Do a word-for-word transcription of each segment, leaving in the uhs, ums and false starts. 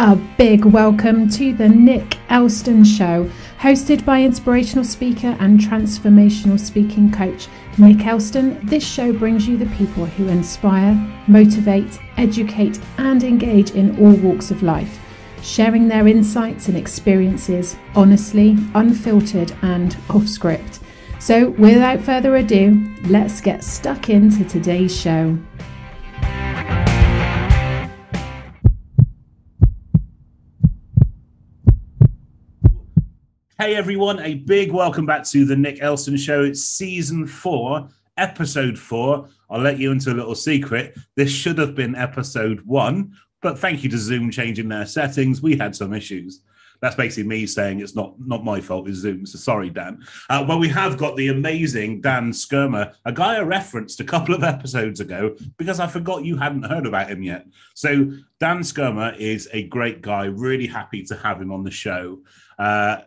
A big welcome to the Nick Elston Show, hosted by inspirational speaker and transformational speaking coach Nick Elston. This show brings you the people who inspire, motivate, educate and engage in all walks of life, sharing their insights and experiences honestly, unfiltered and off script. So without further ado, let's get stuck into today's show. Hey everyone, a big welcome back to the Nick Elston Show. It's season four, episode four. I'll let you into a little secret. This should have been episode one, but thank you to Zoom changing their settings. We had some issues. That's basically me saying it's not, not my fault, it's Zoom. So sorry, Dan. Uh, well, we have got the amazing Dan Skermer, a guy I referenced a couple of episodes ago because I forgot you hadn't heard about him yet. So Dan Skermer is a great guy. Really happy to have him on the show. Uh,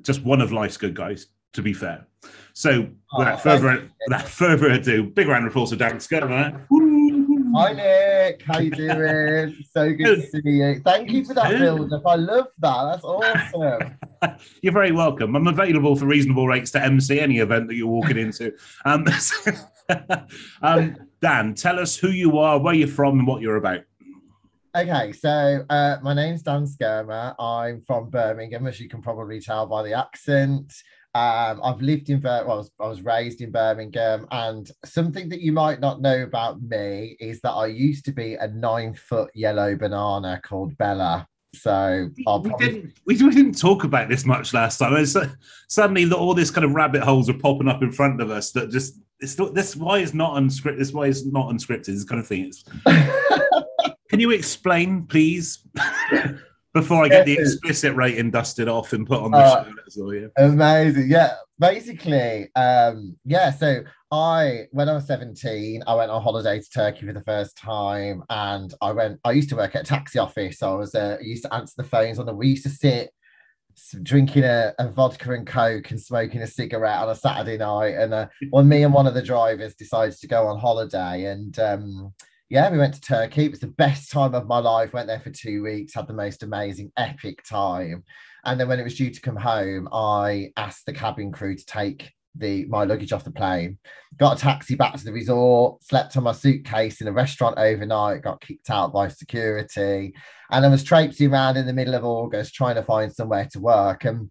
just one of life's good guys, to be fair. So oh, without, further, without further ado, big round of applause for Dan Skermer. Hi Nick, how you doing? So good to see you. Thank you for that build-up. I love that. That's awesome. You're very welcome. I'm available for reasonable rates to M C any event that you're walking into. Um, um, Dan, tell us who you are, where you're from, and what you're about. Okay, so uh, my name's Dan Skermer. I'm from Birmingham, as you can probably tell by the accent. Um, I've lived in, well, I was, I was raised in Birmingham, and something that you might not know about me is that I used to be a nine-foot yellow banana called Bella. So I'll we, probably... didn't, we didn't talk about this much last time. It's, uh, suddenly, the, all these kind of rabbit holes are popping up in front of us. That just it's, this why is not unscripted. This why is not unscripted. This kind of thing. It's... Can you explain, please, before I get the explicit rating dusted off and put on the uh, show? That's all, yeah. Amazing. Yeah, basically, um, yeah, so I, when I was seventeen, I went on holiday to Turkey for the first time, and I went, I used to work at a taxi office, so I was, uh, used to answer the phones, on the, we used to sit drinking a, a vodka and Coke and smoking a cigarette on a Saturday night, and uh, well, me and one of the drivers decided to go on holiday, and... Um, Yeah, we went to Turkey. It was the best time of my life. Went there for two weeks, had the most amazing, epic time. And then when it was due to come home, I asked the cabin crew to take the my luggage off the plane. Got a taxi back to the resort, slept on my suitcase in a restaurant overnight, got kicked out by security. And I was traipsing around in the middle of August trying to find somewhere to work. And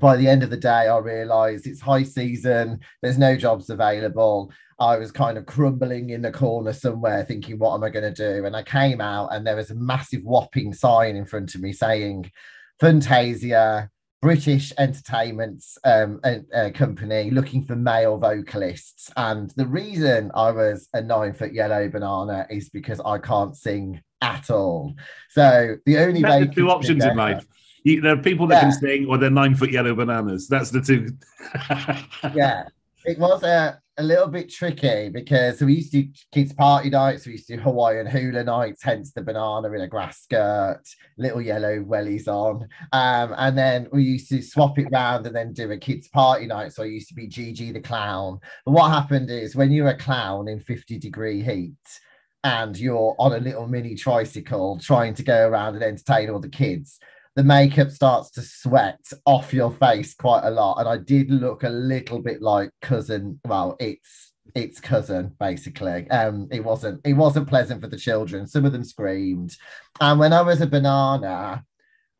by the end of the day, I realised it's high season. There's no jobs available. I was kind of crumbling in the corner somewhere thinking, what am I going to do? And I came out and there was a massive whopping sign in front of me saying, Fantasia British Entertainment um, uh, Company looking for male vocalists. And the reason I was a nine-foot yellow banana is because I can't sing at all. So the only way... Two options in life. You, there are people that yeah. can sing, or they're nine-foot yellow bananas. That's the two. Yeah, it was a, a little bit tricky because we used to do kids' party nights, we used to do Hawaiian hula nights, hence the banana in a grass skirt, little yellow wellies on. Um, and then we used to swap it round and then do a kids' party night. So I used to be Gigi the clown. But what happened is when you're a clown in fifty-degree heat, and you're on a little mini tricycle trying to go around and entertain all the kids, the makeup starts to sweat off your face quite a lot. And I did look a little bit like cousin, well, it's it's cousin, basically. Um, it wasn't it wasn't pleasant for the children. Some of them screamed. And when I was a banana,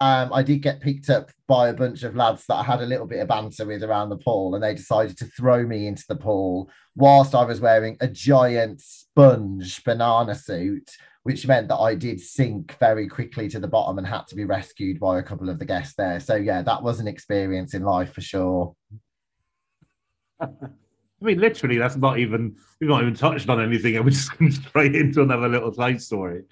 um, I did get picked up by a bunch of lads that I had a little bit of banter with around the pool, and they decided to throw me into the pool whilst I was wearing a giant sponge banana suit, which meant that I did sink very quickly to the bottom and had to be rescued by a couple of the guests there. So, yeah, that was an experience in life for sure. I mean, literally, that's not even, we've not even touched on anything. And we're just going straight into another little side story.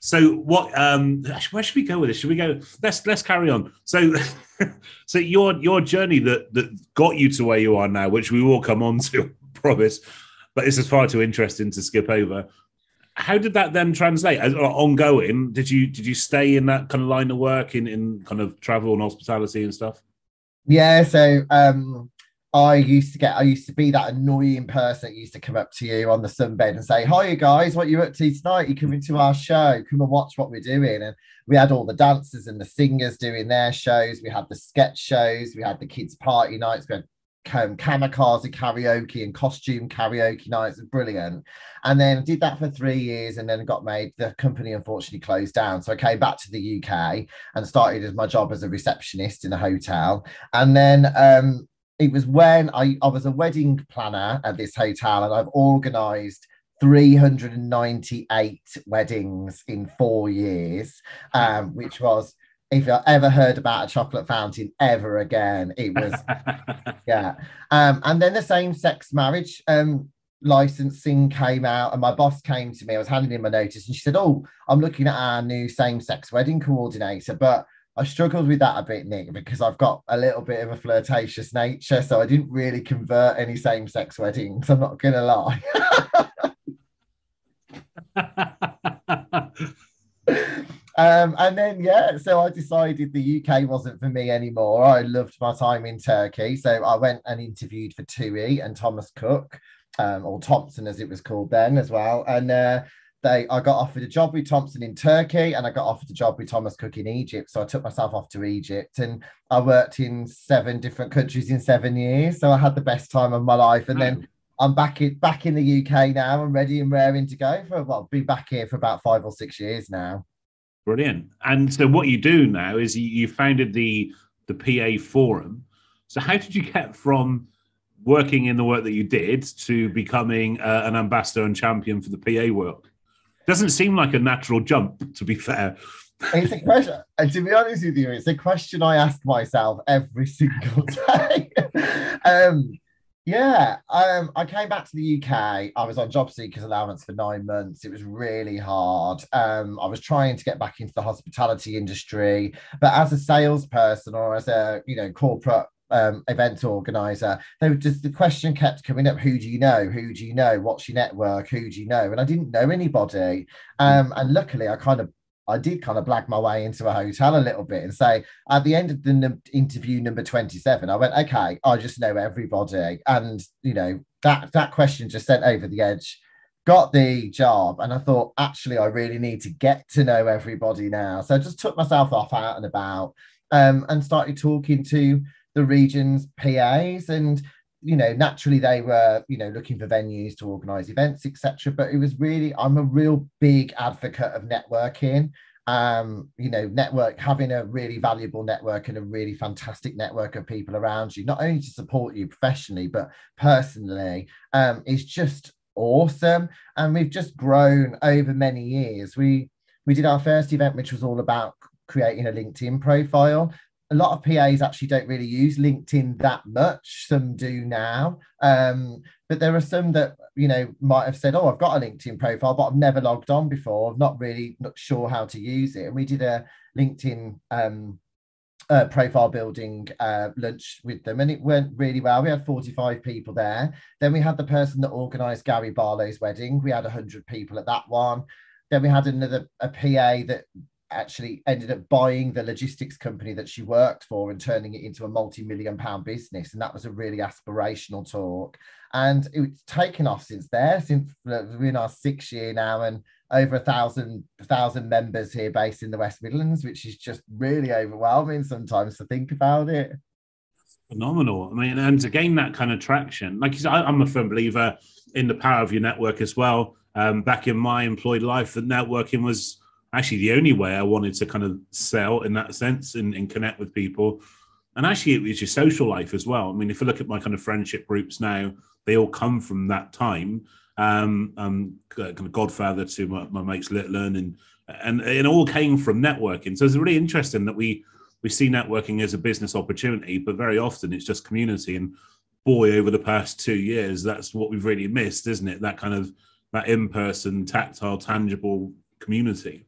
So what, um, where should we go with this? Should we go, let's let's carry on. So so your your journey that, that got you to where you are now, which we will come on to, I promise, but this is far too interesting to skip over. How did that then translate? As, ongoing, did you did you stay in that kind of line of work in, in kind of travel and hospitality and stuff? Yeah, so um, I used to get, I used to be that annoying person that used to come up to you on the sunbed and say, "Hi, you guys, what are you up to tonight? You coming to our show? Come and watch what we're doing." And we had all the dancers and the singers doing their shows. We had the sketch shows. We had the kids' party nights. We had um, kamikaze karaoke and costume karaoke nights. It was brilliant. And then did that for three years and then got made. The company unfortunately closed down. So I came back to the U K and started as my job as a receptionist in a hotel. And then, um, it was when I, I was a wedding planner at this hotel, and I've organised three hundred ninety-eight weddings in four years, um, which was, if I ever heard about a chocolate fountain ever again, it was, yeah. Um, and then the same-sex marriage um, licensing came out, and my boss came to me, I was handing in my notice, and she said, "Oh, I'm looking at our new same-sex wedding coordinator, but I struggled with that a bit, Nick, because I've got a little bit of a flirtatious nature, so I didn't really convert any same-sex weddings, I'm not going to lie." um, and then, yeah, so I decided the U K wasn't for me anymore. I loved my time in Turkey, so I went and interviewed for Tui and Thomas Cook, um, or Thompson as it was called then as well, and uh, They, I got offered a job with Thompson in Turkey, and I got offered a job with Thomas Cook in Egypt. So I took myself off to Egypt, and I worked in seven different countries in seven years. So I had the best time of my life. And oh. then I'm back in back in the U K now. I'm ready and raring to go for, well, I've been back here for about five or six years now. Brilliant. And so what you do now is you founded the the P A Forum. So how did you get from working in the work that you did to becoming uh, an ambassador and champion for the P A world? Doesn't seem like a natural jump, to be fair. It's a question, and to be honest with you, it's a question I ask myself every single day. um, yeah, um, I came back to the U K. I was on job seekers allowance for nine months. It was really hard. Um, I was trying to get back into the hospitality industry, but as a salesperson or as a you know corporate Um, event organizer, they were just, the question kept coming up, who do you know, who do you know, what's your network, who do you know, and I didn't know anybody, um, and luckily I kind of, I did kind of blag my way into a hotel a little bit and say, at the end of the num- interview number twenty-seven, I went, okay, I just know everybody, and you know, that, that question just sent over the edge, got the job, and I thought, actually, I really need to get to know everybody now, so I just took myself off out and about, um, and started talking to the region's P As, and you know naturally they were you know looking for venues to organize events, etc. But it was really, I'm a real big advocate of networking, um you know network having a really valuable network and a really fantastic network of people around you, not only to support you professionally but personally, um is just awesome. And we've just grown over many years. We we did our first event, which was all about creating a LinkedIn profile. A lot of P As actually don't really use LinkedIn that much. Some do now. Um, but there are some that, you know, might have said, oh, I've got a LinkedIn profile, but I've never logged on before. I'm not really not sure how to use it. And we did a LinkedIn um, uh, profile building uh, lunch with them, and it went really well. We had forty-five people there. Then we had the person that organised Gary Barlow's wedding. We had one hundred people at that one. Then we had another a P A that actually ended up buying the logistics company that she worked for and turning it into a multi-million pound business, and that was a really aspirational talk, and it's taken off since there. Since we're in our sixth year now, and over a thousand thousand members here based in the West Midlands, which is just really overwhelming sometimes to think about it. Phenomenal. I mean, and to gain that kind of traction, like you said, I'm a firm believer in the power of your network as well. Um, back in my employed life, the networking was actually the only way I wanted to kind of sell in that sense and, and connect with people. And actually it was your social life as well. I mean, if you look at my kind of friendship groups now, they all come from that time. Um, I'm kind of godfather to my, my mates Litlearn, and, and it all came from networking. So it's really interesting that we, we see networking as a business opportunity, but very often it's just community. And boy, over the past two years, that's what we've really missed, isn't it? That kind of, that in-person, tactile, tangible community.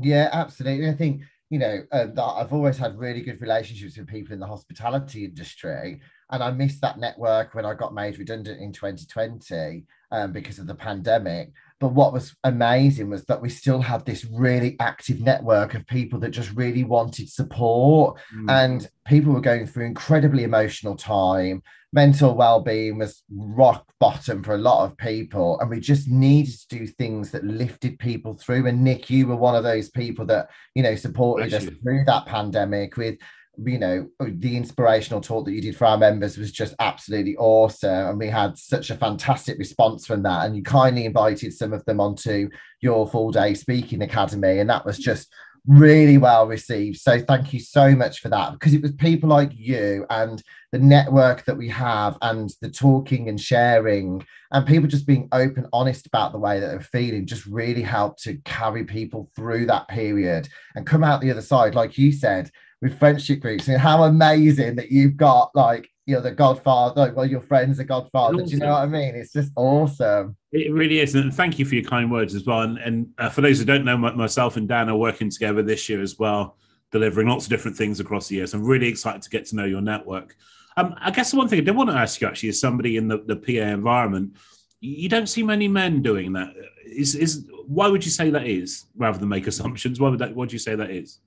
Yeah, absolutely. I think, you know, uh, that I've always had really good relationships with people in the hospitality industry, and I missed that network when I got made redundant in twenty twenty. um, because of the pandemic. But what was amazing was that we still had this really active network of people that just really wanted support. Mm. And people were going through incredibly emotional time. Mental well-being was rock bottom for a lot of people. And we just needed to do things that lifted people through. And Nick, you were one of those people that, you know, supported us through that pandemic with, you know, the inspirational talk that you did for our members was just absolutely awesome. And we had such a fantastic response from that. And you kindly invited some of them onto your full day speaking academy. And that was just really well received. So thank you so much for that, because it was people like you and the network that we have and the talking and sharing and people just being open, honest about the way that they're feeling just really helped to carry people through that period and come out the other side, like you said, with friendship groups. I mean, how amazing that you've got, like, you're the godfather, well, your friend's the godfather. Do you know what I mean? It's just awesome. It really is. And thank you for your kind words as well. And, and uh, for those who don't know, myself and Dan are working together this year as well, delivering lots of different things across the year. So I'm really excited to get to know your network. Um, I guess the one thing I did want to ask you, actually, is somebody in the, the P A environment, you don't see many men doing that. Is, is why would you say that is? Rather than make assumptions, why would that, why would you say that is?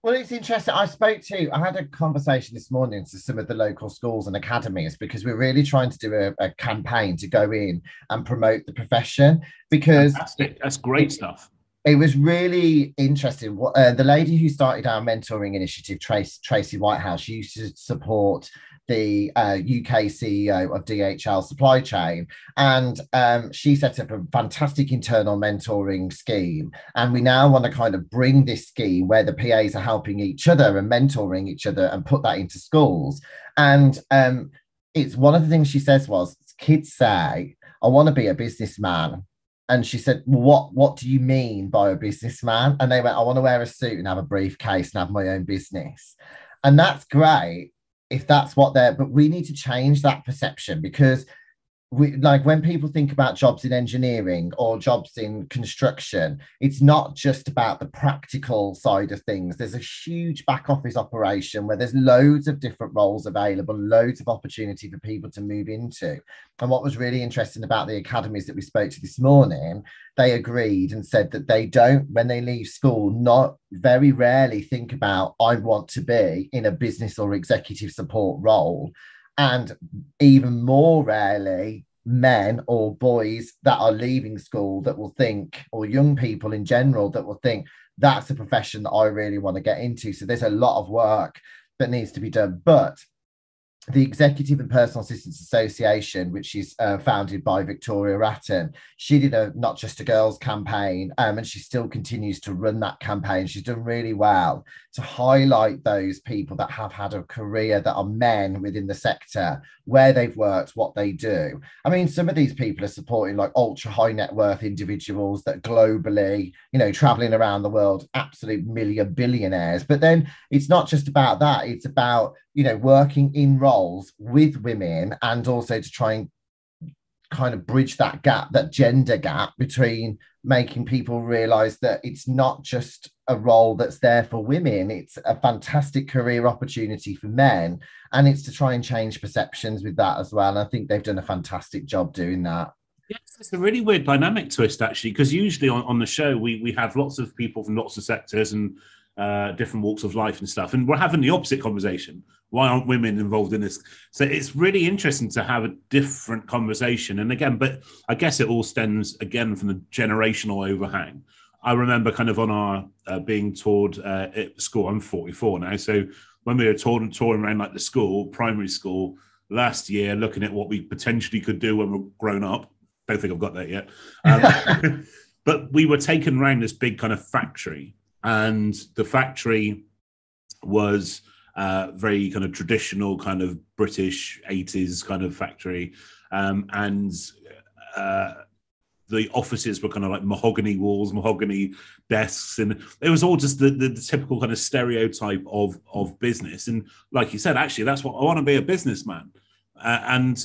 Well, it's interesting. I spoke to, I had a conversation this morning to some of the local schools and academies, because we're really trying to do a, a campaign to go in and promote the profession, because Fantastic. That's great it, stuff. It was really interesting. What uh, the lady who started our mentoring initiative, Trace, Tracy Whitehouse, she used to support the uh, U K C E O of D H L Supply Chain. And um, she set up a fantastic internal mentoring scheme. And we now want to kind of bring this scheme where the P As are helping each other and mentoring each other and put that into schools. And um, it's one of the things she says was, kids say, I want to be a businessman. And she said, well, what, what do you mean by a businessman? And they went, I want to wear a suit and have a briefcase and have my own business. And that's great, if that's what they're, but we need to change that perception, because we, like, when people think about jobs in engineering or jobs in construction, it's not just about the practical side of things. There's a huge back office operation where there's loads of different roles available, loads of opportunity for people to move into. And what was really interesting about the academies that we spoke to this morning, they agreed and said that they don't, when they leave school, not very rarely think about, I want to be in a business or executive support role. And even more rarely, men or boys that are leaving school that will think, or young people in general that will think, that's a profession that I really want to get into. So there's a lot of work that needs to be done. But the Executive and Personal Assistance Association, which is uh, founded by Victoria Ratton, she did a Not Just a Girls campaign, um, and she still continues to run that campaign. She's done really well to highlight those people that have had a career that are men within the sector, where they've worked, what they do. I mean, some of these people are supporting like ultra high net worth individuals that globally, you know, traveling around the world, absolute million billionaires. But then it's not just about that. It's about, you know, working in roles with women, and also to try and kind of bridge that gap, that gender gap, between making people realize that it's not just a role that's there for women. It's a fantastic career opportunity for men. And it's to try and change perceptions with that as well. And I think they've done a fantastic job doing that. Yes, it's a really weird dynamic twist, actually, because usually on, on the show, we, we have lots of people from lots of sectors and Uh, different walks of life and stuff. And we're having the opposite conversation. Why aren't women involved in this? So it's really interesting to have a different conversation. And again, but I guess it all stems again from the generational overhang. I remember kind of on our uh, being toured uh, at school, I'm forty-four now. So when we were touring, touring around like the school, primary school last year, looking at what we potentially could do when we're grown up. Don't think I've got that yet. Um, but we were taken around this big kind of factory. And the factory was uh, very kind of traditional, kind of British eighties kind of factory. Um, and uh, the offices were kind of like mahogany walls, mahogany desks. And it was all just the, the, the typical kind of stereotype of, of business. And like you said, actually, that's what I want to be, a businessman. Uh, and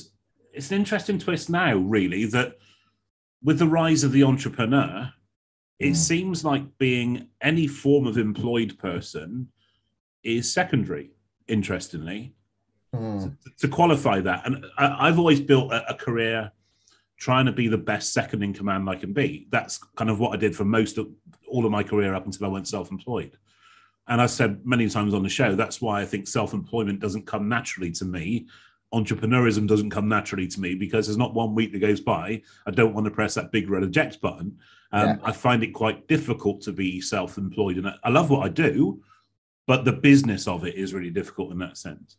it's an interesting twist now, really, that with the rise of the entrepreneur, it seems like being any form of employed person is secondary, interestingly, mm. to, to qualify that. And I, I've always built a, a career trying to be the best second in command I can be. That's kind of what I did for most of all of my career up until I went self-employed. And I said many times on the show, that's why I think self-employment doesn't come naturally to me. Entrepreneurism doesn't come naturally to me, because there's not one week that goes by I don't want to press that big red eject button. Um, yeah. I find it quite difficult to be self-employed, and I love what I do, but the business of it is really difficult in that sense.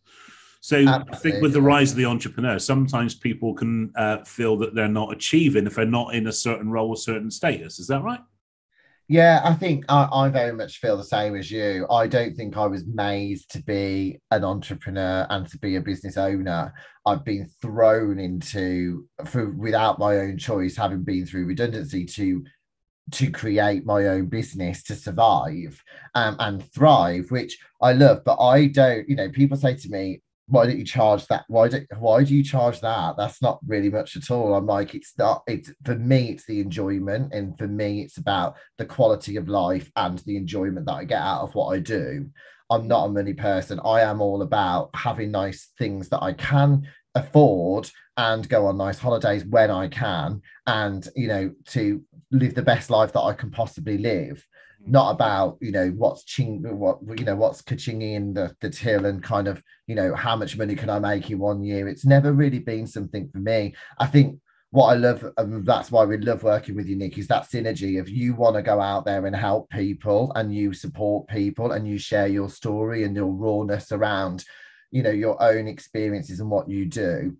So Absolutely. I think with the rise of the entrepreneur, sometimes people can uh, feel that they're not achieving if they're not in a certain role or certain status. Is that right? Yeah, I think I, I very much feel the same as you. I don't think I was made to be an entrepreneur and to be a business owner. I've been thrown into, for, without my own choice, having been through redundancy, to to create my own business to survive um, and thrive, which I love. But I don't, you know, people say to me, why don't you charge that? Why do, why do you charge that? That's not really much at all. I'm like, it's not, it's, for me, it's the enjoyment. And for me, it's about the quality of life and the enjoyment that I get out of what I do. I'm not a money person. I am all about having nice things that I can afford and go on nice holidays when I can. And, you know, to live the best life that I can possibly live. Not about, you know, what's ching, what, you know, what's ka-chinging in the, the till and kind of, you know, how much money can I make in one year? It's never really been something for me. I think what I love, and that's why we love working with you, Nick, is that synergy of you want to go out there and help people, and you support people, and you share your story and your rawness around, you know, your own experiences and what you do.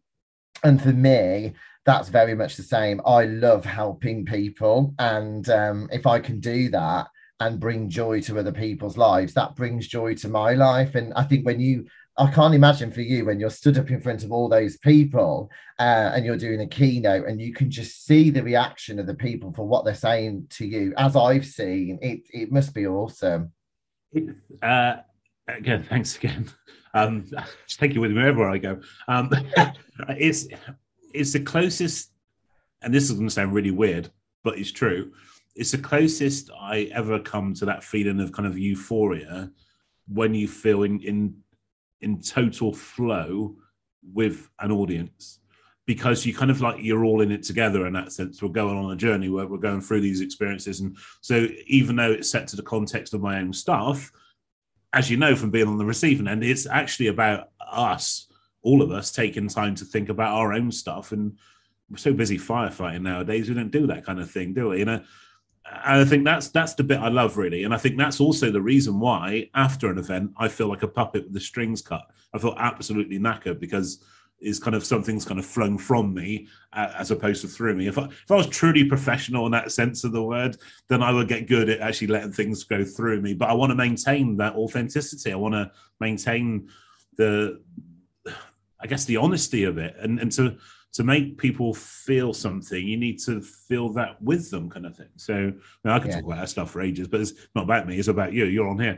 And for me, that's very much the same. I love helping people. And um, if I can do that and bring joy to other people's lives, that brings joy to my life. And I think when you, I can't imagine for you, when you're stood up in front of all those people uh, and you're doing a keynote and you can just see the reaction of the people for what they're saying to you, as I've seen, it it must be awesome. Uh, again, thanks again. Um, just take you with me everywhere I go. Um, it's, it's the closest, and this is going to sound really weird, but it's true. It's the closest I ever come to that feeling of kind of euphoria when you feel in, in, in total flow with an audience, because you kind of like, you're all in it together in that sense. We're going on a journey where we're going through these experiences. And so even though it's set to the context of my own stuff, as you know, from being on the receiving end, it's actually about us, all of us, taking time to think about our own stuff. And we're so busy firefighting nowadays, we don't do that kind of thing, do we? You know, and I think that's that's the bit I love, really. And I think that's also the reason why, after an event, I feel like a puppet with the strings cut. I feel absolutely knackered because it's kind of something's kind of flung from me uh, as opposed to through me. If I, if I was truly professional in that sense of the word, then I would get good at actually letting things go through me. But I want to maintain that authenticity. I want to maintain the, I guess, the honesty of it. And, and to... To make people feel something, you need to feel that with them, kind of thing. So you know, I can yeah. talk about that stuff for ages, but it's not about me. It's about you. You're on here.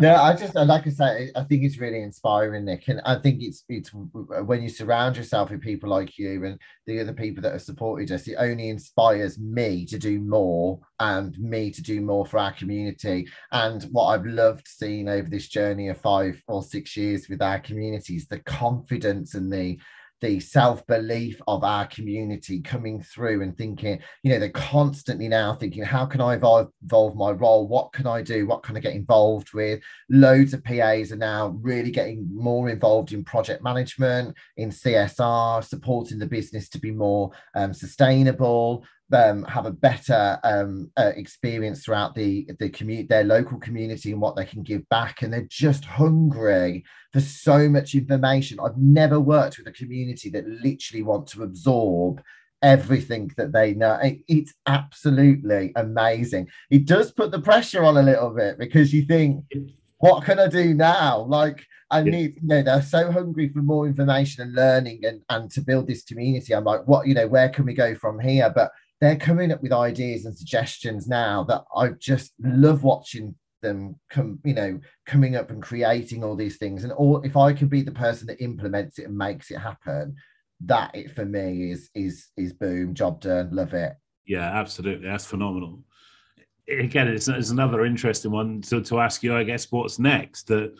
No, I just, like I say, I think it's really inspiring, Nick. And I think it's it's when you surround yourself with people like you and the other people that have supported us, it only inspires me to do more and me to do more for our community. And what I've loved seeing over this journey of five or six years with our community is the confidence and the the self-belief of our community coming through and thinking, you know, they're constantly now thinking, how can I evolve my role? What can I do? What can I get involved with? Loads of P As are now really getting more involved in project management, in C S R, supporting the business to be more um, sustainable, um, have a better um, uh, experience throughout the, the commu- their local community and what they can give back. And they're just hungry for so much information. I've never worked with a community that literally want to absorb everything that they know. It, it's absolutely amazing. It does put the pressure on a little bit because you think, what can I do now? Like, I need, you know, they're so hungry for more information and learning and, and to build this community. I'm like, what, you know, where can we go from here? But they're coming up with ideas and suggestions now that I just love watching them come, you know, coming up and creating all these things. And all, if I can be the person that implements it and makes it happen, that it for me is, is, is boom, job done. Love it. Yeah, absolutely. That's phenomenal. Again, it's, it's another interesting one to, to ask you, I guess, what's next? That,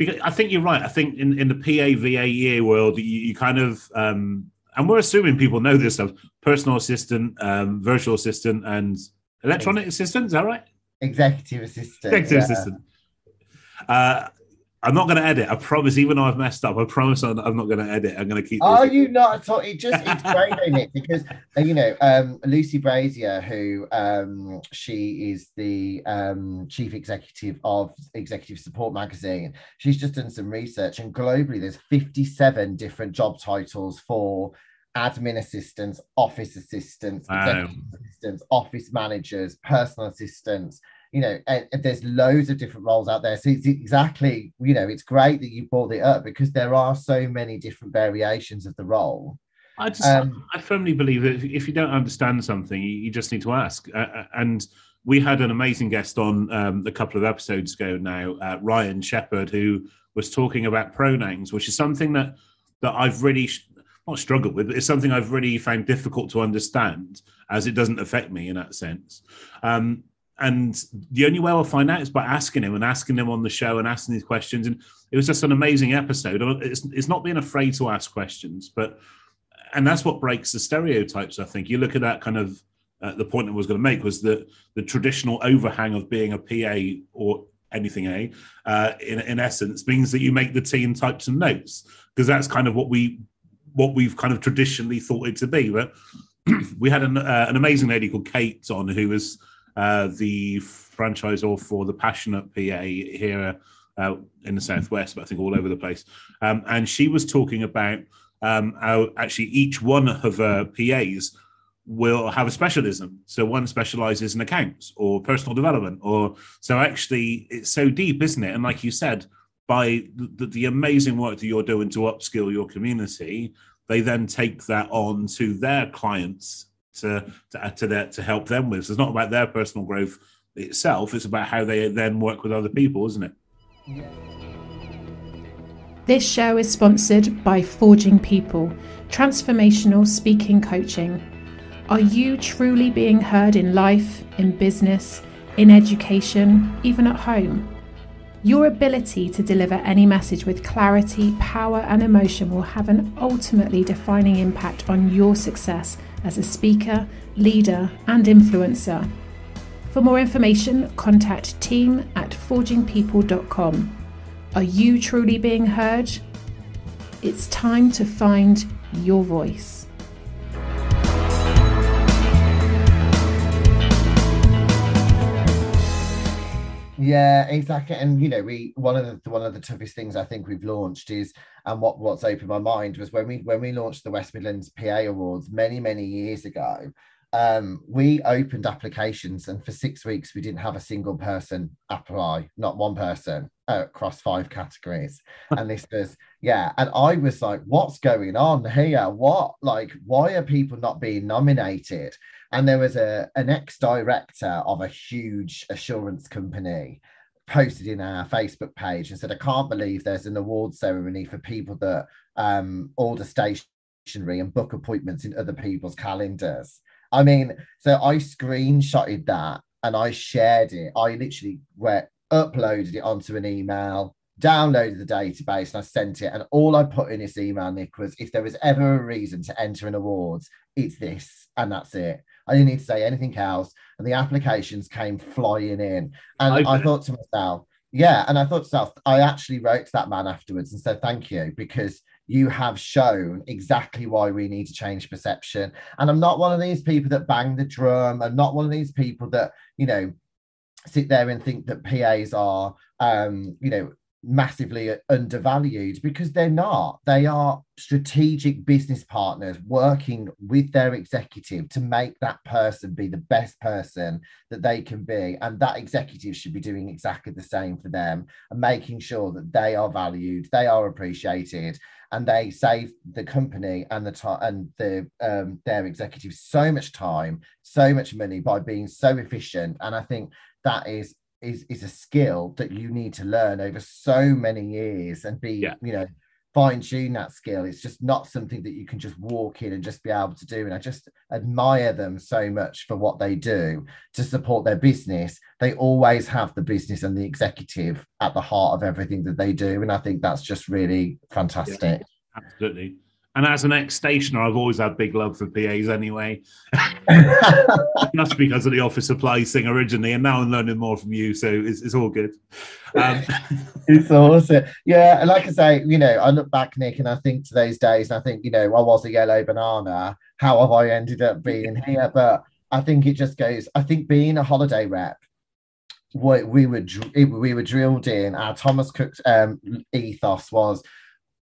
because I think you're right. I think in, in the P A V A E A world, you, you kind of, um, and we're assuming people know this stuff, personal assistant, um, virtual assistant, and electronic assistant, is that right? Executive assistant. Executive yeah. assistant. Uh, I'm not going to edit. I promise, even though I've messed up, I promise I'm not going to edit. I'm going to keep... Are you not at all? It just, it's great, isn't it? Because, you know, um, Lucy Brazier, who um, she is the um, chief executive of Executive Support Magazine, she's just done some research, and globally there's fifty-seven different job titles for admin assistants, office assistants, executive um, assistants, office managers, personal assistants. You know, and there's loads of different roles out there. So it's exactly, you know, it's great that you brought it up because there are so many different variations of the role. I just, um, I firmly believe that if you don't understand something, you just need to ask. Uh, and we had an amazing guest on um, a couple of episodes ago now, uh, Ryan Shepherd, who was talking about pronouns, which is something that, that I've really... Sh- Not struggled with, but it's something I've really found difficult to understand, as it doesn't affect me in that sense. Um, and the only way I'll find out is by asking him and asking him on the show and asking these questions. And it was just an amazing episode. It's, it's not being afraid to ask questions, but and that's what breaks the stereotypes. I think you look at that kind of uh, the point I was going to make was that the traditional overhang of being a P A or anything eh? uh, in in essence means that you make the tea and type some notes, because that's kind of what we. what we've kind of traditionally thought it to be. But we had an, uh, an amazing lady called Kate on, who was uh, the franchisor for the Passionate P A here uh, in the Southwest, but I think all over the place. Um, and she was talking about um, how actually each one of her P As will have a specialism. So one specializes in accounts or personal development, or so actually it's so deep, isn't it? And like you said, by the, the amazing work that you're doing to upskill your community, they then take that on to their clients to to, to, their, to help them with. So it's not about their personal growth itself, it's about how they then work with other people, isn't it? This show is sponsored by Forging People, transformational speaking coaching. Are you truly being heard in life, in business, in education, even at home? Your ability to deliver any message with clarity, power, and emotion will have an ultimately defining impact on your success as a speaker, leader, and influencer. For more information, contact team at forging people dot com. Are you truly being heard? It's time to find your voice. Yeah, exactly. And you know, we one of the one of the toughest things I think we've launched is, and what what's opened my mind was when we when we launched the West Midlands P A Awards many many years ago, um, we opened applications, and for six weeks we didn't have a single person apply, not one person uh, across five categories. And this was yeah, and I was like, what's going on here? What like why are people not being nominated? And there was a an ex-director of a huge assurance company posted in our Facebook page and said, I can't believe there's an award ceremony for people that um, order stationery and book appointments in other people's calendars. I mean, so I screenshotted that and I shared it. I literally went, uploaded it onto an email, downloaded the database, and I sent it. And all I put in this email, Nick, was if there was ever a reason to enter an awards, it's this, and that's it. I didn't need to say anything else. And the applications came flying in. And I, I thought to myself, yeah. And I thought to myself, I actually wrote to that man afterwards and said, thank you, because you have shown exactly why we need to change perception. And I'm not one of these people that bang the drum. I'm not one of these people that, you know, sit there and think that P As are, um, you know, massively undervalued, because they're not. They are strategic business partners working with their executive to make that person be the best person that they can be, and that executive should be doing exactly the same for them and making sure that they are valued, they are appreciated, and they save the company and the time and the um their executives so much time, so much money by being so efficient. And I think that is is is a skill that you need to learn over so many years and be, yeah. you know, fine-tune that skill. It's just not something that you can just walk in and just be able to do. And I just admire them so much for what they do to support their business. They always have the business and the executive at the heart of everything that they do, and I think that's just really fantastic. Yeah, absolutely. And as an ex-stationer, I've always had big love for P As anyway. That's because of the office supplies thing originally, and now I'm learning more from you, so it's, it's all good. Um, it's awesome. Yeah, and like I say, you know, I look back, Nick, and I think to those days, and I think, you know, I was a yellow banana. How have I ended up being here? But I think it just goes, I think being a holiday rep, what we were, we were drilled in, our Thomas Cook's um, ethos was...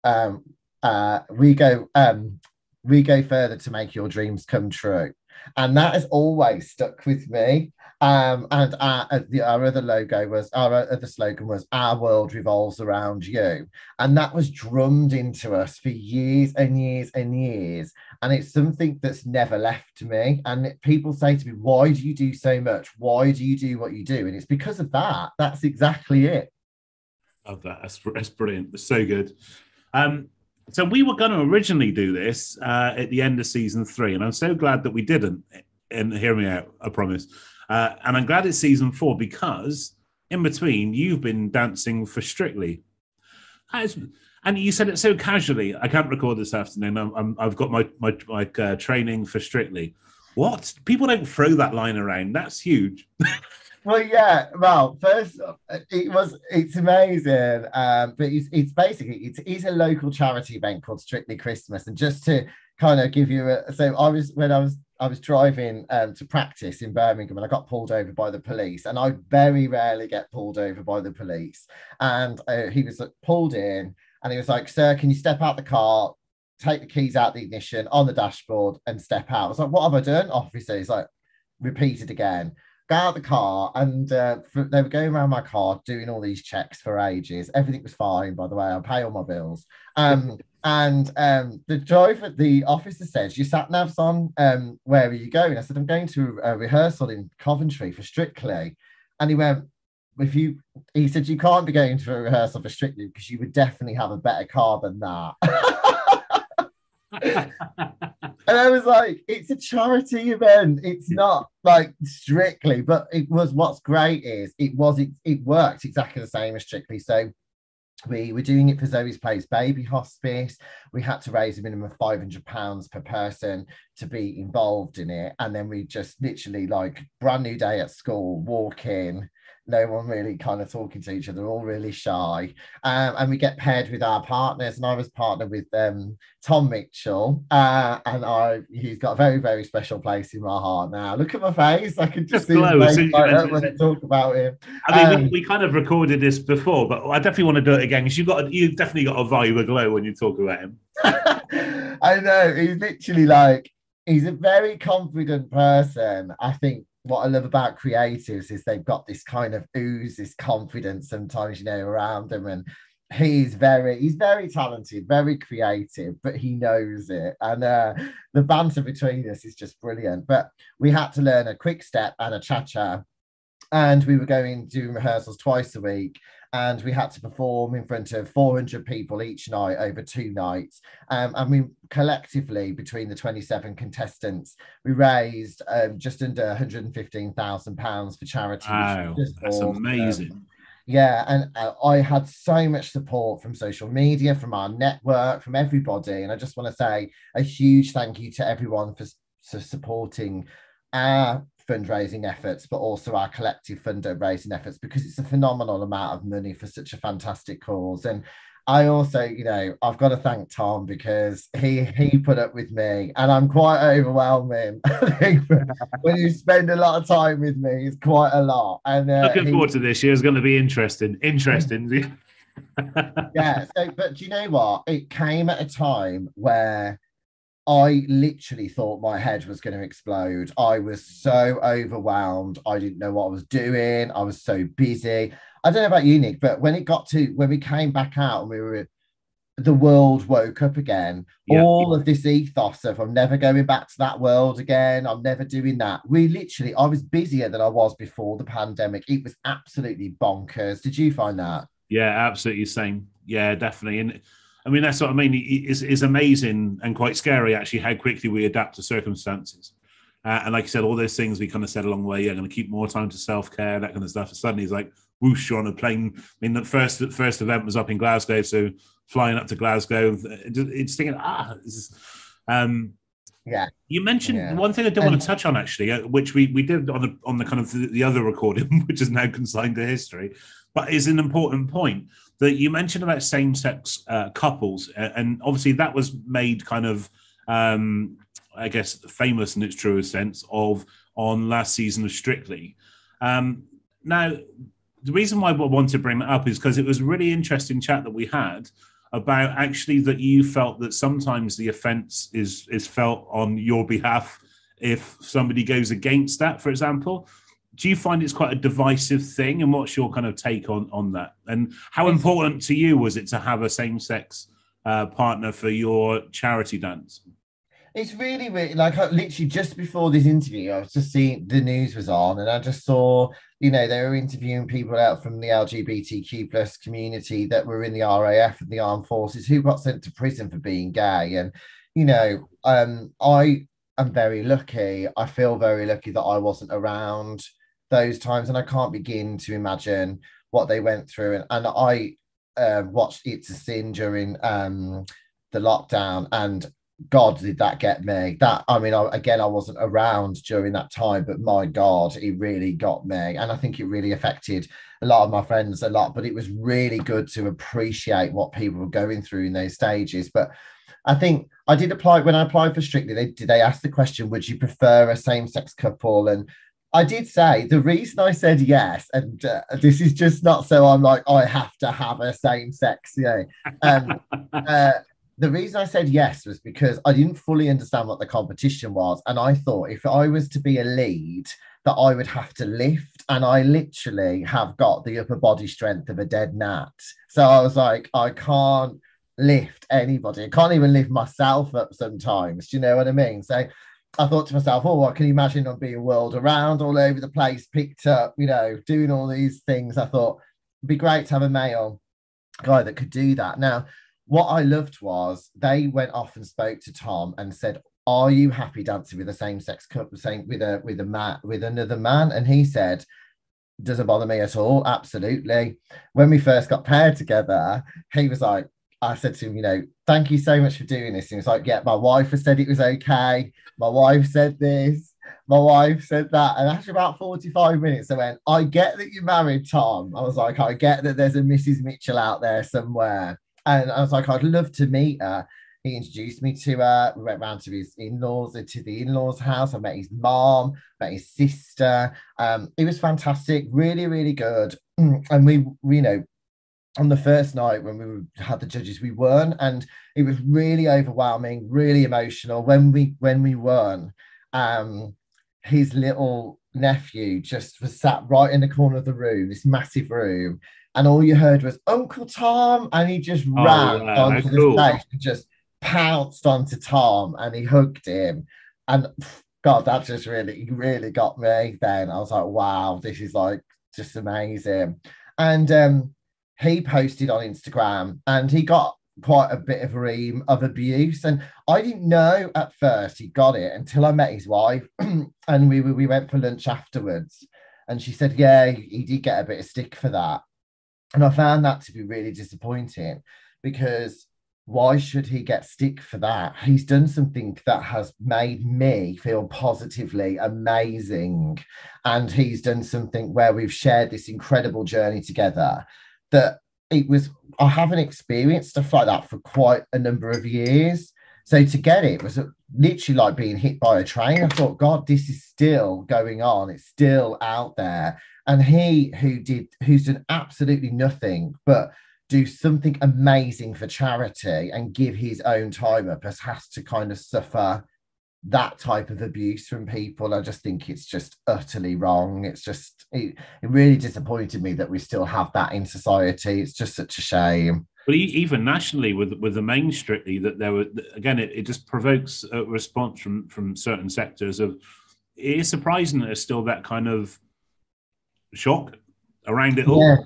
Um, Uh, we go um, we go further to make your dreams come true. And that has always stuck with me. Um, and our, our other logo was, our other slogan was, our world revolves around you. And that was drummed into us for years and years and years. And it's something that's never left me. And people say to me, why do you do so much? Why do you do what you do? And it's because of that. That's exactly it. Love that. That's, that's brilliant. That's so good. Um, So we were going to originally do this uh, at the end of season three, and I'm so glad that we didn't, and hear me out, I promise. Uh, and I'm glad it's season four, because in between, you've been dancing for Strictly. Is, and you said it so casually, I can't record this afternoon, I'm, I'm, I've got my, my, my uh, training for Strictly. What? People don't throw that line around, that's huge. Well, yeah. Well, first, it was. It's amazing, um, but it's, it's basically it's, it's a local charity event called Strictly Christmas. And just to kind of give you a, so I was when I was I was driving um, to practice in Birmingham, and I got pulled over by the police. And I very rarely get pulled over by the police. And uh, he was like, pulled in, and he was like, "Sir, can you step out the car? Take the keys out the ignition on the dashboard and step out." I was like, "What have I done, officer?" He's like, "Repeat it again." Got out the car, and uh, for, they were going around my car doing all these checks for ages. Everything was fine, by the way. I pay all my bills. Um, and um, the driver, the officer says, "You sat navs on. Um, where are you going?" I said, "I'm going to a rehearsal in Coventry for Strictly." And he went, "If you," he said, "you can't be going to a rehearsal for Strictly because you would definitely have a better car than that." And I was like, it's a charity event, it's not like Strictly, but it was, what's great is it was it, it worked exactly the same as Strictly. So we were doing it for Zoe's Place Baby Hospice. We had to raise a minimum of five hundred pounds per person to be involved in it, and then we just literally, like, brand new day at school, walk in, no one really kind of talking to each other, all really shy. Um, and we get paired with our partners, and I was partnered with um, Tom Mitchell, uh, and I he's got a very, very special place in my heart now. Look at my face. I can just, just see his face like that when I talk about him. I mean, um, we, we kind of recorded this before, but I definitely want to do it again, because you've, got, you've definitely got a vibe of glow when you talk about him. I know. He's literally like, he's a very confident person. I think what I love about creatives is they've got this kind of ooze, this confidence sometimes, you know, around them. And he's very, he's very talented, very creative, but he knows it. And uh, the banter between us is just brilliant. But we had to learn a quick step and a cha-cha. And we were going doing rehearsals twice a week, and we had to perform in front of four hundred people each night over two nights. Um, and we collectively, between the twenty-seven contestants, we raised um, just under one hundred fifteen thousand pounds for charity. Wow, that's amazing. Um, yeah, and uh, I had so much support from social media, from our network, from everybody. And I just want to say a huge thank you to everyone for, for supporting our fundraising efforts, but also our collective fundraising efforts, because it's a phenomenal amount of money for such a fantastic cause. And I also, you know, I've got to thank Tom, because he he put up with me, and I'm quite overwhelming. I think when you spend a lot of time with me, it's quite a lot. And uh, looking forward he, to this year is going to be interesting. Interesting. Yeah. So, but do you know what? It came at a time where I literally thought my head was going to explode. I was so overwhelmed. I didn't know what I was doing. I was so busy. I don't know about you, Nick, but when it got to, when we came back out and we were, the world woke up again, yeah. All of this ethos of I'm never going back to that world again. I'm never doing that. We literally, I was busier than I was before the pandemic. It was absolutely bonkers. Did you find that? Yeah, absolutely same. Yeah, definitely. And I mean, that's what I mean. It's, it's amazing and quite scary, actually, how quickly we adapt to circumstances. Uh, and like you said, all those things we kind of said along the way, yeah, going to keep more time to self-care, that kind of stuff. And suddenly it's like, whoosh, you're on a plane. I mean, the first the first event was up in Glasgow, so flying up to Glasgow, it's thinking, ah, this is... Um, yeah. You mentioned yeah. one thing I didn't um, want to touch on, actually, which we, we did on the, on the kind of the other recording, which is now consigned to history, but is an important point that you mentioned about same-sex uh, couples. And obviously that was made kind of... Um, I guess, famous in its truest sense of on last season of Strictly. Um, now, the reason why I wanted to bring that up is because it was really interesting chat that we had about actually that you felt that sometimes the offence is is felt on your behalf if somebody goes against that, for example. Do you find it's quite a divisive thing? And what's your kind of take on, on that? And how important to you was it to have a same-sex uh, partner for your charity dance? It's really, really, like, I, literally just before this interview, I was just seeing the news was on, and I just saw, you know, they were interviewing people out from the L G B T Q plus community that were in the R A F and the armed forces who got sent to prison for being gay. And, you know, um, I am very lucky. I feel very lucky that I wasn't around those times, and I can't begin to imagine what they went through. And, and I uh, watched It's a Sin during um, the lockdown, and God, did that get me? That I mean, I, again, I wasn't around during that time, but my God, it really got me. And I think it really affected a lot of my friends a lot, but it was really good to appreciate what people were going through in those stages. But I think I did apply, when I applied for Strictly, they did they ask the question, would you prefer a same-sex couple? And I did say, the reason I said yes, and uh, this is just not so I'm like, I have to have a same-sex, you know, um, uh, the reason I said yes was because I didn't fully understand what the competition was. And I thought if I was to be a lead, that I would have to lift. And I literally have got the upper body strength of a dead gnat. So I was like, I can't lift anybody. I can't even lift myself up sometimes. Do you know what I mean? So I thought to myself, oh, I can imagine I'm being whirled around all over the place, picked up, you know, doing all these things. I thought it'd be great to have a male guy that could do that. Now, what I loved was they went off and spoke to Tom and said, "Are you happy dancing with the same-sex couple, same with a with a man with another man?" And he said, "Doesn't bother me at all. Absolutely." When we first got paired together, he was like, "I said to him, you know, thank you so much for doing this." And he was like, "Yeah, my wife has said it was okay. My wife said this. My wife said that." And after about forty-five minutes, I went, "I get that you married Tom." I was like, "I get that there's a Missus Mitchell out there somewhere." And I was like, I'd love to meet her. He introduced me to her. We went round to his in-laws, to the in-laws' house. I met his mom, met his sister. Um, it was fantastic, really, really good. And we, we, you know, on the first night when we had the judges, we won, and it was really overwhelming, really emotional. When we when we won, um, his little nephew just was sat right in the corner of the room, this massive room. And all you heard was Uncle Tom, and he just oh, ran uh, onto the cool. stage and just pounced onto Tom, and he hugged him. And God, that just really, really got me. Then I was like, wow, this is like just amazing. And um, he posted on Instagram, and he got quite a bit of a ream of abuse. And I didn't know at first he got it until I met his wife, and we we went for lunch afterwards, and she said, yeah, he did get a bit of stick for that. And I found that to be really disappointing, because why should he get stick for that? He's done something that has made me feel positively amazing. And he's done something where we've shared this incredible journey together that it was, I haven't experienced stuff like that for quite a number of years. So to get it was literally like being hit by a train. I thought, God, this is still going on. It's still out there. And he who did, who's done absolutely nothing but do something amazing for charity and give his own time up, has, has to kind of suffer that type of abuse from people. I just think it's just utterly wrong. It's just, it, it really disappointed me that we still have that in society. It's just such a shame. But even nationally, with with the main Strictly, that there were, again, it, it just provokes a response from, from certain sectors of, it is surprising that there's still that kind of shock around it all. Yeah,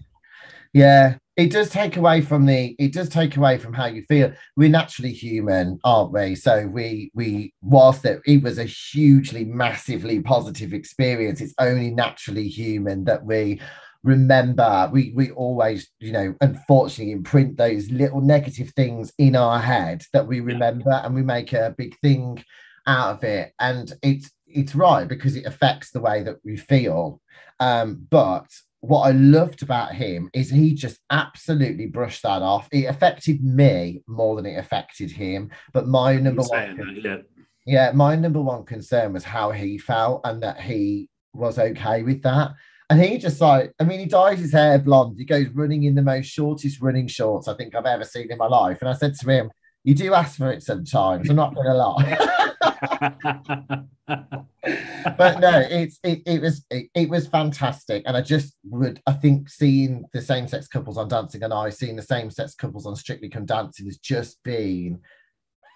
yeah. it does take away from the, it does take away from how you feel. We're naturally human, aren't we? So we, we whilst it, it was a hugely, massively positive experience, it's only naturally human that we remember, we, we always, you know, unfortunately imprint those little negative things in our head that we remember, and we make a big thing out of it. And it's, it's right, because it affects the way that we feel. Um, but what I loved about him is he just absolutely brushed that off. It affected me more than it affected him. But my number one, that, yeah. yeah, my number one concern was how he felt, and that he was okay with that. And he just like, I mean, he dyed his hair blonde. He goes running in the most shortest running shorts I think I've ever seen in my life. And I said to him, "You do ask for it sometimes. I'm not going to lie." But no, it's it, it was it, it was fantastic. And I just would, I think seeing the same-sex couples on Dancing on Ice, seeing the same-sex couples on Strictly Come Dancing has just been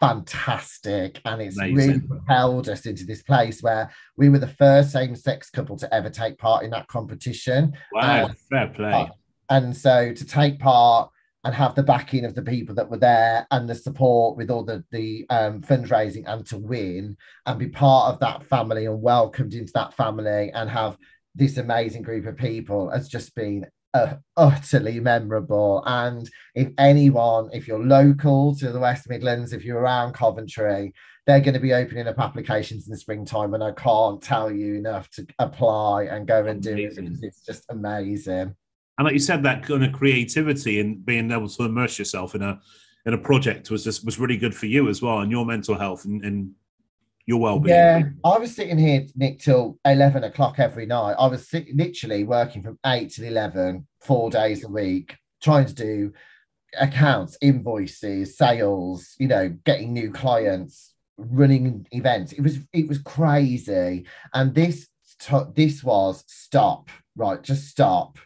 fantastic. And it's amazing. Really propelled us into this place where we were the first same-sex couple to ever take part in that competition. Wow, um, fair play. And so to take part and have the backing of the people that were there and the support with all the, the um, fundraising, and to win and be part of that family and welcomed into that family and have this amazing group of people has just been uh, utterly memorable. And if anyone, if you're local to the West Midlands, if you're around Coventry, they're going to be opening up applications in the springtime, and I can't tell you enough to apply and go and do it, because it's just amazing. And like you said, that kind of creativity and being able to immerse yourself in a in a project was just was really good for you as well, and your mental health and, and your well-being. Yeah, I was sitting here, Nick, till eleven o'clock every night. I was sit- literally working from eight till eleven, four days a week, trying to do accounts, invoices, sales, you know, getting new clients, running events. It was it was crazy. And this t- this was stop, right? Just stop.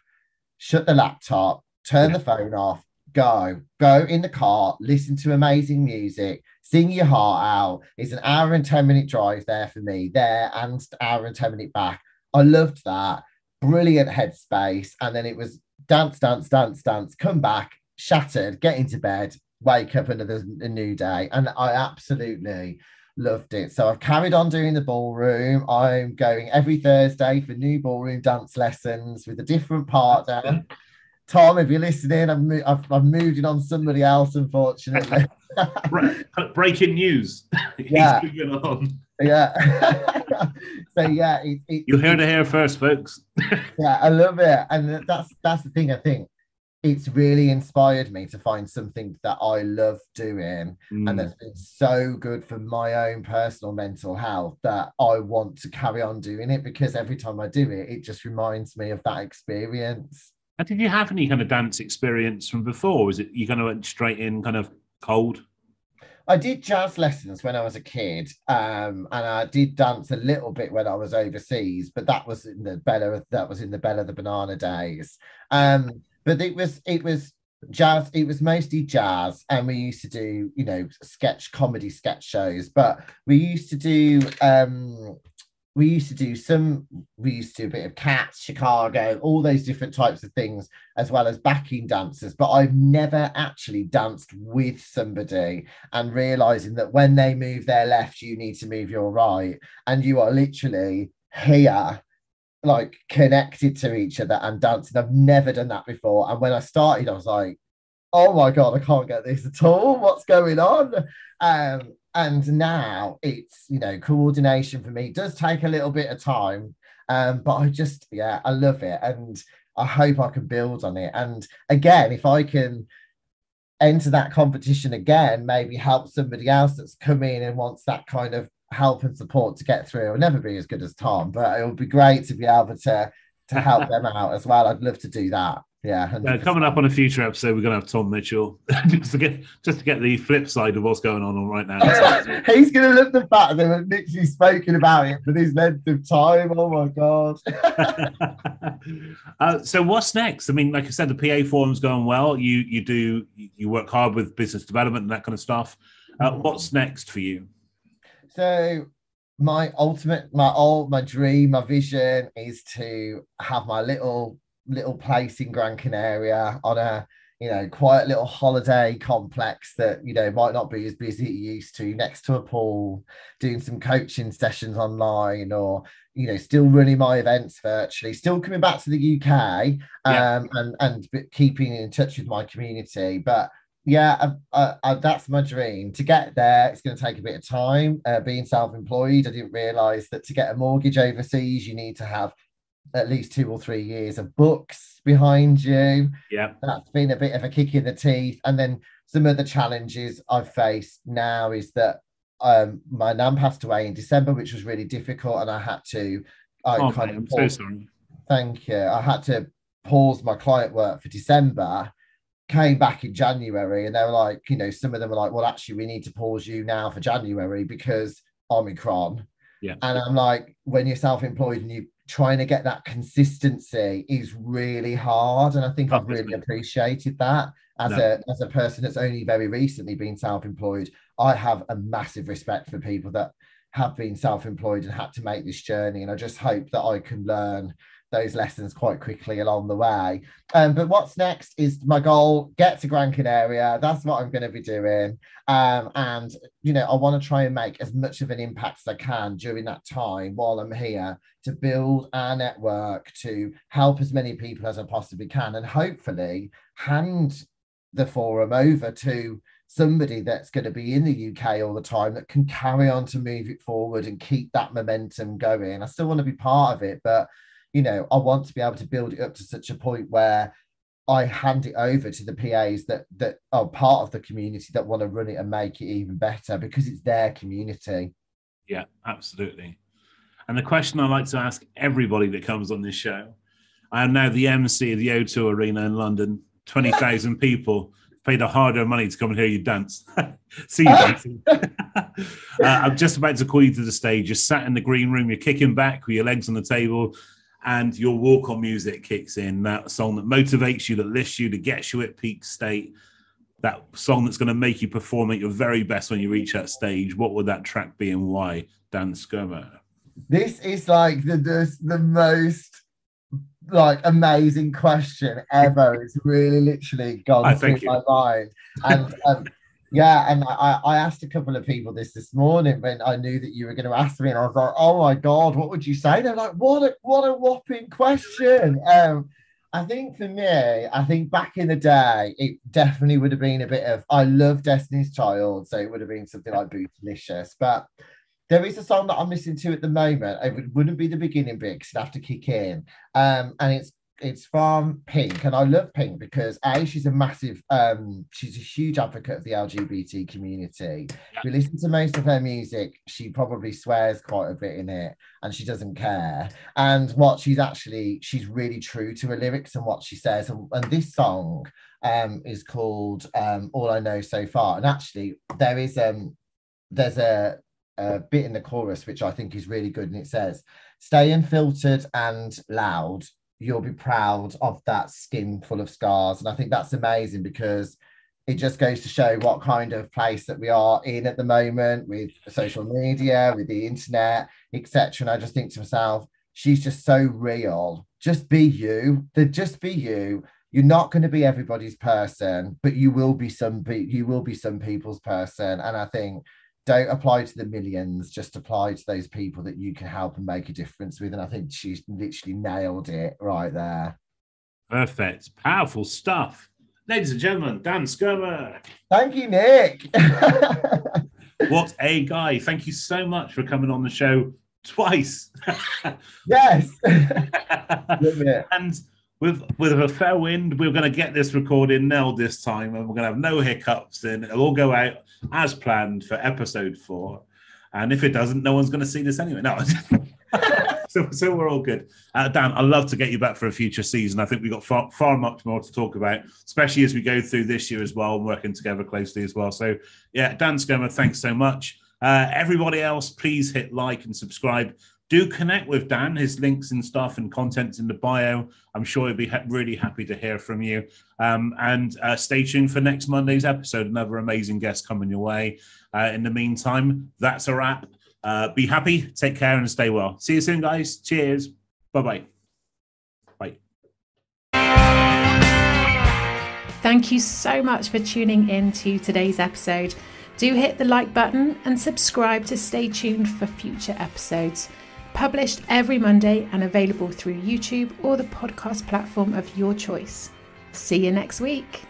Shut the laptop, turn yeah. the phone off, go, go in the car, listen to amazing music, sing your heart out. It's an hour and ten minute drive there for me, there and hour and ten minute back. I loved that. Brilliant headspace. And then it was dance, dance, dance, dance, come back, shattered, get into bed, wake up another a new day. And I absolutely loved it. So I've carried on doing the ballroom. I'm going every Thursday for new ballroom dance lessons with a different partner. Tom, if you're listening, I've, mo- I've, I've moved in on somebody else, unfortunately. Breaking news. Yeah. He's moving on. Yeah. So yeah. It, it, you heard it here first, folks. Yeah, I love it. And that's that's the thing, I think. It's really inspired me to find something that I love doing mm. and that's been so good for my own personal mental health that I want to carry on doing it, because every time I do it, it just reminds me of that experience. And did you have any kind of dance experience from before? Is it you kind of went straight in kind of cold? I did jazz lessons when I was a kid, um, and I did dance a little bit when I was overseas, but that was in the Bella, that was in the Bella the Banana days. Um, But it was it was jazz, it was mostly jazz, and we used to do, you know, sketch comedy sketch shows, but we used to do um we used to do some we used to do a bit of Cats, Chicago, all those different types of things, as well as backing dancers. But I've never actually danced with somebody, and realizing that when they move their left, you need to move your right, and you are literally here, like connected to each other and dancing. I've never done that before, and when I started I was like, oh my god, I can't get this at all, what's going on? Um and now it's, you know, coordination for me does take a little bit of time, um but I just, yeah, I love it, and I hope I can build on it. And again, if I can enter that competition again, maybe help somebody else that's come in and wants that kind of help and support to get through. I'll never be as good as Tom, but it would be great to be able to to help them out as well. I'd love to do that. Yeah. Uh, coming up on a future episode, we're going to have Tom Mitchell just to get just to get the flip side of what's going on right now. He's going to look the fact that we've literally spoken about it for this length of time. Oh my god. uh, so what's next? I mean, like I said, the P A forum's going well. You you do you work hard with business development and that kind of stuff. Uh, what's next for you? So my ultimate, my old, my dream, my vision is to have my little, little place in Gran Canaria on a, you know, quiet little holiday complex that, you know, might not be as busy as you used to, next to a pool, doing some coaching sessions online, or, you know, still running my events virtually, still coming back to the U K, um, yeah. and, and keeping in touch with my community. But yeah, I, I, I, that's my dream. To get there, it's going to take a bit of time. Uh, being self-employed, I didn't realise that to get a mortgage overseas, you need to have at least two or three years of books behind you. Yeah, that's been a bit of a kick in the teeth. And then some of the challenges I've faced now is that um my nan passed away in December, which was really difficult, and I had to I oh, kind man, of pause. So sorry. Thank you. I had to pause my client work for December, came back in January, and they were like, you know, some of them were like, well, actually we need to pause you now for January because Omicron. Yeah. And I'm like, when you're self-employed and you trying to get that consistency is really hard, and I think I've really appreciated that as no. a as a person that's only very recently been self-employed. I have a massive respect for people that have been self-employed and had to make this journey, and I just hope that I can learn those lessons quite quickly along the way. Um, but what's next is my goal: get to Gran Canaria. That's what I'm going to be doing, um, and you know, I want to try and make as much of an impact as I can during that time while I'm here, to build our network, to help as many people as I possibly can, and hopefully hand the forum over to somebody that's going to be in the U K all the time that can carry on to move it forward and keep that momentum going. I still want to be part of it, but you know, I want to be able to build it up to such a point where I hand it over to the P As that that are part of the community that want to run it and make it even better, because it's their community. Yeah, absolutely. And the question I like to ask everybody that comes on this show: I am now the M C of the O two Arena in London. twenty thousand people paid a hard-earned money to come and hear you dance. See you dancing. uh, I'm just about to call you to the stage. You're sat in the green room. You're kicking back with your legs on the table, and your walk-on music kicks in, that song that motivates you, that lifts you, that gets you at peak state, that song that's going to make you perform at your very best when you reach that stage. What would that track be, and why, Dan Skermer? This is like the, the, the most like amazing question ever. It's really literally gone I through my mind. And um, yeah, and I, I asked a couple of people this this morning when I knew that you were going to ask me, and I was like, oh my God, what would you say? They're like, what a, what a whopping question. Um, I think for me, I think back in the day, it definitely would have been a bit of, I love Destiny's Child, so it would have been something like Bootylicious. But there is a song that I'm listening to at the moment. It wouldn't be the beginning bit because it'd have to kick in. Um, and it's It's from Pink, and I love Pink because A, she's a massive, um, she's a huge advocate of the L G B T community. If you listen to most of her music, she probably swears quite a bit in it, and she doesn't care. And what she's actually, she's really true to her lyrics and what she says. And, and this song um, is called um, All I Know So Far. And actually, there is um, there's a, a bit in the chorus which I think is really good, and it says, "Stay unfiltered and loud. You'll be proud of that skin full of scars." And I think that's amazing, because it just goes to show what kind of place that we are in at the moment with social media, with the internet, et cetera. And I just think to myself, she's just so real. Just be you. Just be you. You're not going to be everybody's person, but you will be some. You will be some people's person. And I think, don't apply to the millions, just apply to those people that you can help and make a difference with. And I think she's literally nailed it right there. Perfect. Powerful stuff. Ladies and gentlemen, Dan Skermer. Thank you, Nick. What a guy. Thank you so much for coming on the show twice. Yes. And with, with a fair wind, we're going to get this recorded nailed this time, and we're going to have no hiccups, and it'll all go out as planned for episode four. And if it doesn't, no one's going to see this anyway. No. so, so we're all good. Uh, Dan, I'd love to get you back for a future season. I think we've got far, far much more to talk about, especially as we go through this year as well, and working together closely as well. So, yeah, Dan Skermer, thanks so much. Uh, everybody else, please hit like and subscribe. Do connect with Dan. His links and stuff and content's in the bio. I'm sure he'll be ha- really happy to hear from you. Um, and uh, stay tuned for next Monday's episode. Another amazing guest coming your way. Uh, in the meantime, that's a wrap. Uh, be happy, take care, and stay well. See you soon, guys. Cheers. Bye-bye. Thank you so much for tuning in to today's episode. Do hit the like button and subscribe to stay tuned for future episodes. Published every Monday and available through YouTube or the podcast platform of your choice. See you next week.